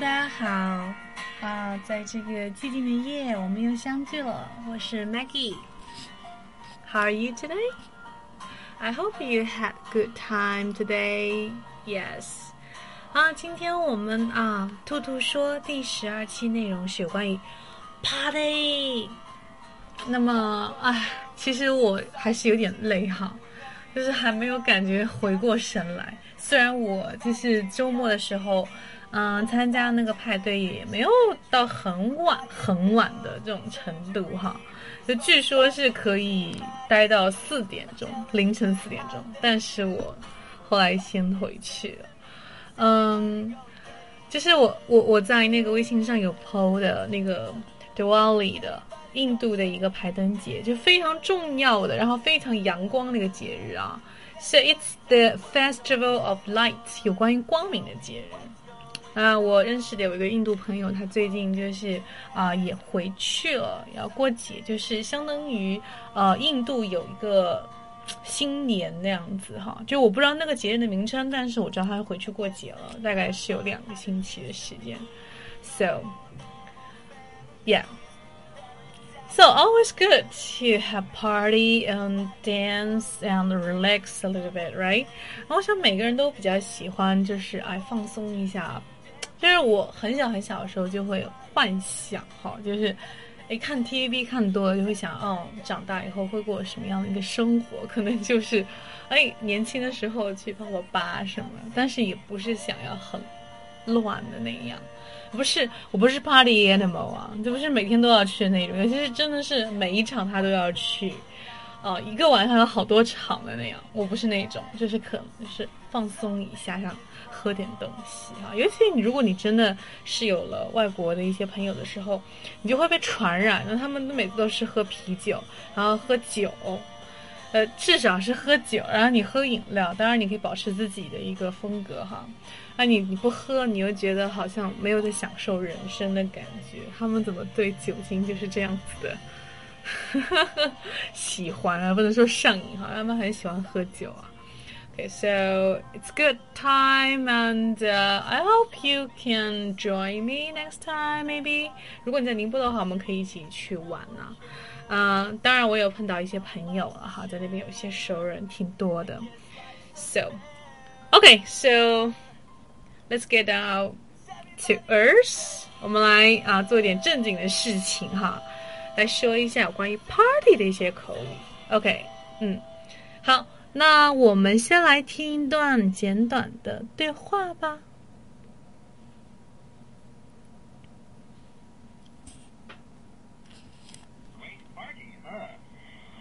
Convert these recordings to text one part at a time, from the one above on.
大家好在这个寂静的夜，我们又相聚了。我是 Maggie。How are you today? I hope you had a good time today. Yes. 今天我们兔兔说第12期内容是有关于 party。那么其实我还是有点累哈。就是还没有感觉回过神来，虽然我就是周末的时候，参加那个派对也没有到很晚的这种程度哈，就据说是可以待到4点钟，凌晨4点钟，但是我后来先回去了。就是我在那个微信上有 po 的那个 Diwali 的。印度的一个排灯节，就非常重要的，然后非常阳光的一个节日啊。So it's the festival of lights， 有关于光明的节日。我认识的有一个印度朋友，他最近就是也回去了，要过节，就是相当于印度有一个新年那样子哈。就我不知道那个节日的名称，但是我知道他回去过节了，大概是有2个星期的时间。So yeah.So always good to have party and dance and relax a little bit, right? 我想每个人都比较喜欢，就是放松一下。就是我很小的时候就会幻想哈，就是看 TVB 看多了就会想，长大以后会过什么样的一个生活？可能就是年轻的时候去泡泡吧什么，但是也不是想要很乱的那样。我不是 party animal 啊，这不是每天都要去的那种，尤其是真的是每一场他都要去，一个晚上有好多场的那样。我不是那种，就是可能就是放松一下，想喝点东西啊。尤其如果你真的是有了外国的一些朋友的时候，你就会被传染，然后他们每次都是喝啤酒，然后喝酒。至少是喝酒，然后你喝饮料，当然你可以保持自己的一个风格哈。你不喝，你又觉得好像没有在享受人生的感觉。他们怎么对酒精就是这样子的喜欢啊？不能说上瘾哈，他们很喜欢喝酒啊。Okay, so it's good time, and I hope you can join me next time, maybe. 如果你在宁波的话，我们可以一起去玩啊。当然我有碰到一些朋友了哈，在那边有些熟人挺多的。So, okay, so let's get down to earth. 我们来做一点正经的事情哈，来说一下有关于 party 的一些口语。Okay, 好，那我们先来听一段简短的对话吧。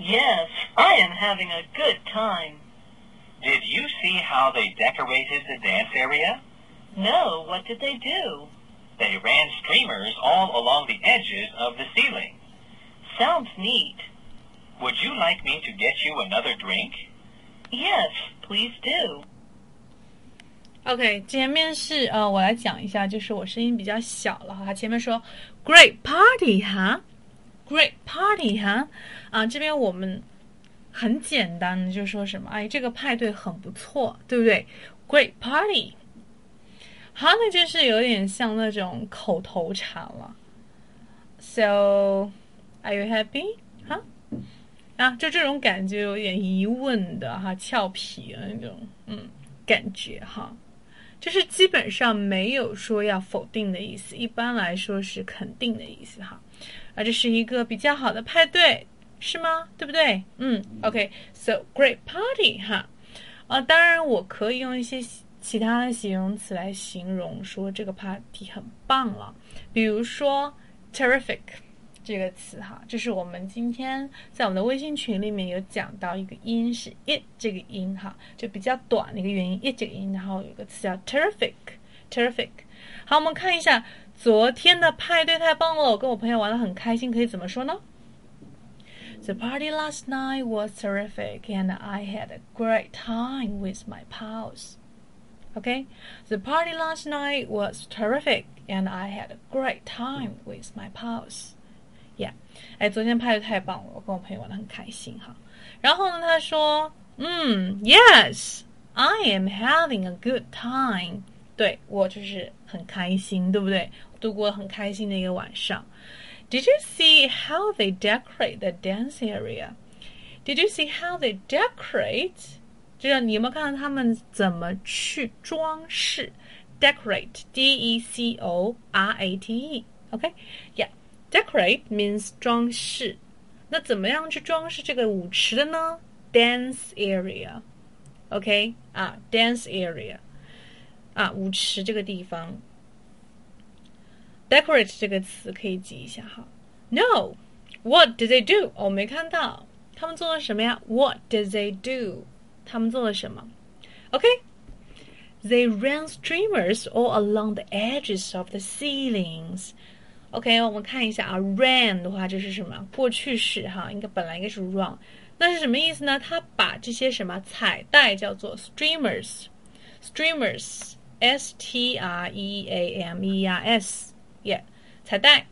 Yes, I am having a good time. Did you see how they decorated the dance area? No, what did they do? They ran streamers all along the edges of the ceiling. Sounds neat. Would you like me to get you another drink? Yes, please do. OK, 前面是我来讲一下，就是我声音比较小了哈。前面说 Great party, huh?Great party 哈，这边我们很简单的就说什么，这个派对很不错，对不对 ？Great party， 哈，那就是有点像那种口头禅了。So are you happy？ 哈，就这种感觉有点疑问的哈，俏皮的那种感觉哈，就是基本上没有说要否定的意思，一般来说是肯定的意思哈。这是一个比较好的派对，是吗？对不对？OK, so great party, 哈。当然我可以用一些其他的形容词来形容说这个 party 很棒了，比如说 terrific 这个词哈，这是我们今天在我们的微信群里面有讲到一个音是 it 这个音哈，就比较短的一个元音 it 这个音，然后有一个词叫 terrific。好，我们看一下昨天的派对太棒了，我跟我朋友玩得很开心，可以怎么说呢？ The party last night was terrific and I had a great time with my pals. Okay? The party last night was terrific and I had a great time with my pals. Yeah. 昨天派对太棒了，我跟我朋友玩得很开心哈。然后呢，他说，Yes, I am having a good time. 对我就是很开心，对不对？度过很开心的一个晚上。Did you see how they decorate the dance area? Did you see how they decorate? 就是你有没有看到他们怎么去装饰 ？Decorate, D-E-C-O-R-A-T-E, OK, yeah. Decorate means 装饰。那怎么样去装饰这个舞池的呢 ？Dance area, OK, 啊 ，dance area, 啊，舞池这个地方。Decorate 这个词可以记一下哈。No, what did they do? 我没看到，他们做了什么呀 ？What did they do?他们做了什么 ？Okay, they ran streamers all along the edges of the ceilings. OK, 我们看一下啊 ，ran 的话就是什么过去式哈，应该本来应该是 run， 那是什么意思呢？它把这些什么彩带叫做 streamers， streamers S-T-R-E-A-M-E-R-S， yeah， 彩带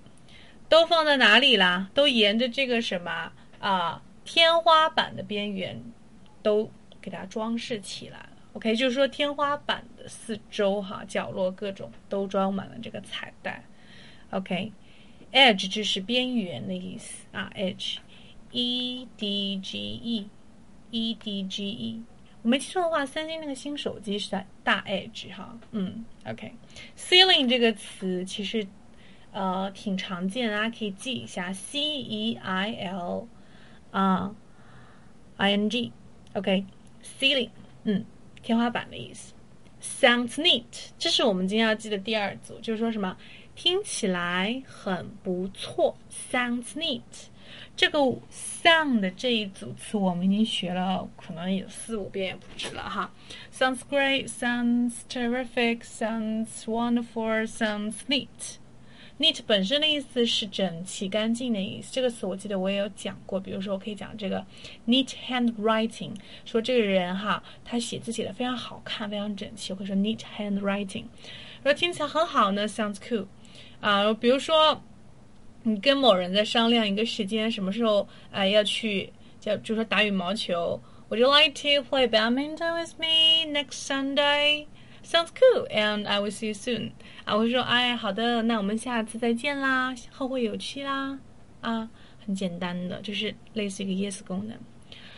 都放在哪里啦？都沿着这个什么啊天花板的边缘都。给它装饰起来了 ，OK， 就是说天花板的四周哈，角落各种都装满了这个彩带 ，OK，edge 就是边缘的意思啊 ，edge，E-D-G-E，E-D-G-E， 我没记错的话，三星那个新手机是大 edge 哈，嗯 ，OK，ceiling 这个词其实挺常见的，大家可以记一下 C-E-I-L-I-N-G，OK。Ceiling， 天花板的意思。Sounds neat， 这是我们今天要记的第二组，就是说什么听起来很不错。Sounds neat， 这个 sound 的这一组词我们已经学了，可能有4、5遍也不止了哈。Sounds great， sounds terrific， sounds wonderful， sounds neat。Neat 本身的意思是整齐、干净的意思。这个词我记得我也有讲过，比如说我可以讲这个 neat handwriting， 说这个人哈，他写字写得非常好看、非常整齐，我会说 neat handwriting。说听起来很好呢 ，sounds cool。啊，比如说你跟某人在商量一个时间，什么时候要去，就说打羽毛球。Would you like to play badminton with me next Sunday?Sounds cool, and I will see you soon. 啊，我会说，哎，好的，那我们下次再见啦，后会有期啦，啊，很简单的，就是类似一个 yes 功能。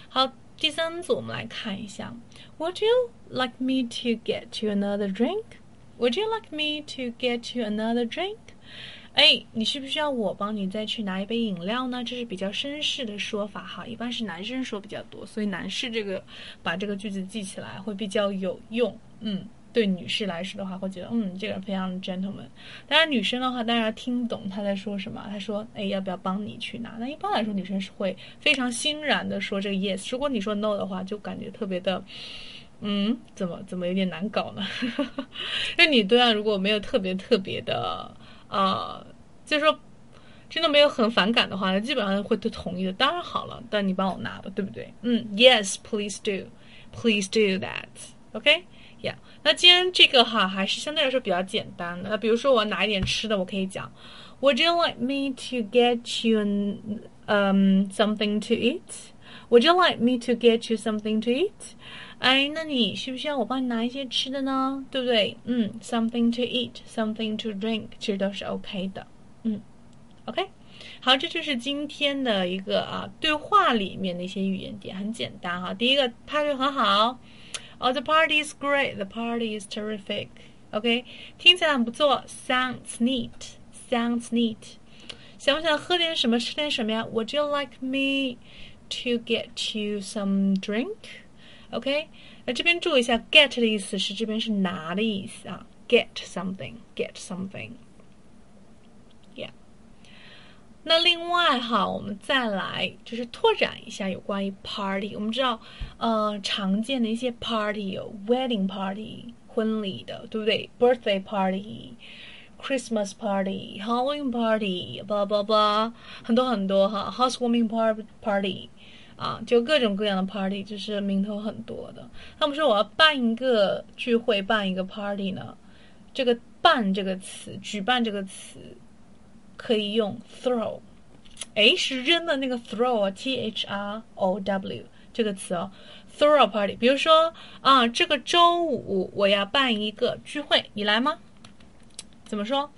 好，第三组我们来看一下。Would you like me to get you another drink? Would you like me to get you another drink? 哎，你需不需要我帮你再去拿一杯饮料呢？这是比较绅士的说法哈，一般是男生说比较多，所以男士这个把这个句子记起来会比较有用，嗯。对女士来说的话，会觉得这个人非常 gentleman。当然，女生的话，当然要听懂他在说什么。他说：“哎，要不要帮你去拿？”那一般来说，女生是会非常欣然的说这个 yes。如果你说 no 的话，就感觉特别的，怎么有点难搞呢？那你对啊，如果没有特别的就是说真的没有很反感的话，基本上会都同意的。当然好了，但你帮我拿吧，对不对？yes, please do, please do that, OK。Yeah， 那今天这个哈还是相对来说比较简单的。那比如说我拿一点吃的，我可以讲 ，Would you like me to get you something to eat? Would you like me to get you something to eat? 哎，那你需不需要我帮你拿一些吃的呢？对不对？something to eat, something to drink， 其实都是 OK 的。OK。好，这就是今天的一个对话里面的一些语言点，很简单哈。第一个，派对很好。Oh, the party is great. The party is terrific. OK， 听起来很不错。Sounds neat. Sounds neat. 想不想喝点什么，吃点什么呀 ？Would you like me to get you some drink? OK， 那这边注意一下 ，get 的意思是这边是拿的意思啊。Get something. Get something. Yeah. 那另外哈，我们再来就是拓展一下有关于 party。我们知道，常见的一些 party 有 wedding party 婚礼的，对不对 ？birthday party、Christmas party、Halloween party， blah blah blah， 很多哈 ，housewarming party 啊，就各种各样的 party， 就是名头很多的。他们说我要办一个聚会，办一个 party 呢，这个“办”这个词，举办这个词。可以用 throw， 哎，是扔的那个 throw，T H R O W 这个词哦 throw a party， 比如说啊，这个周五我要办一个聚会，你来吗？怎么说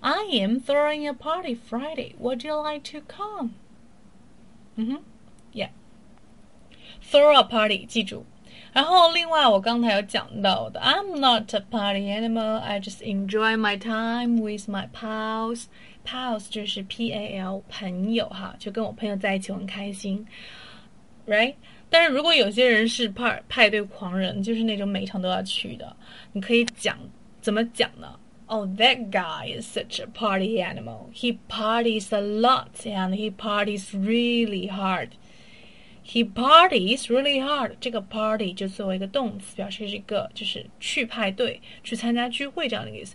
？I am throwing a party Friday. Would you like to come？ Yeah. Throw a party， 记住。然后另外我刚才有讲到的 ，I'm not a party animal. I just enjoy my time with my pals. Pals 就是 P-A-L， 朋友哈，就跟我朋友在一起我很开心 ，right？ 但是如果有些人是派对狂人，就是那种每场都要去的，你可以讲怎么讲呢 ？Oh, that guy is such a party animal. He parties a lot and he parties really hard. He parties really hard. 这个 party 就作为一个动词，表示一个就是去派对、去参加聚会这样的意思。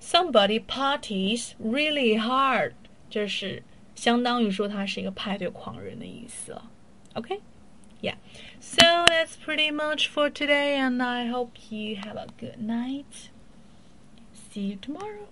Somebody parties really hard， 这是相当于说他是一个派对狂人的意思了。OK， yeah. So that's pretty much for today, and I hope you have a good night. See you tomorrow.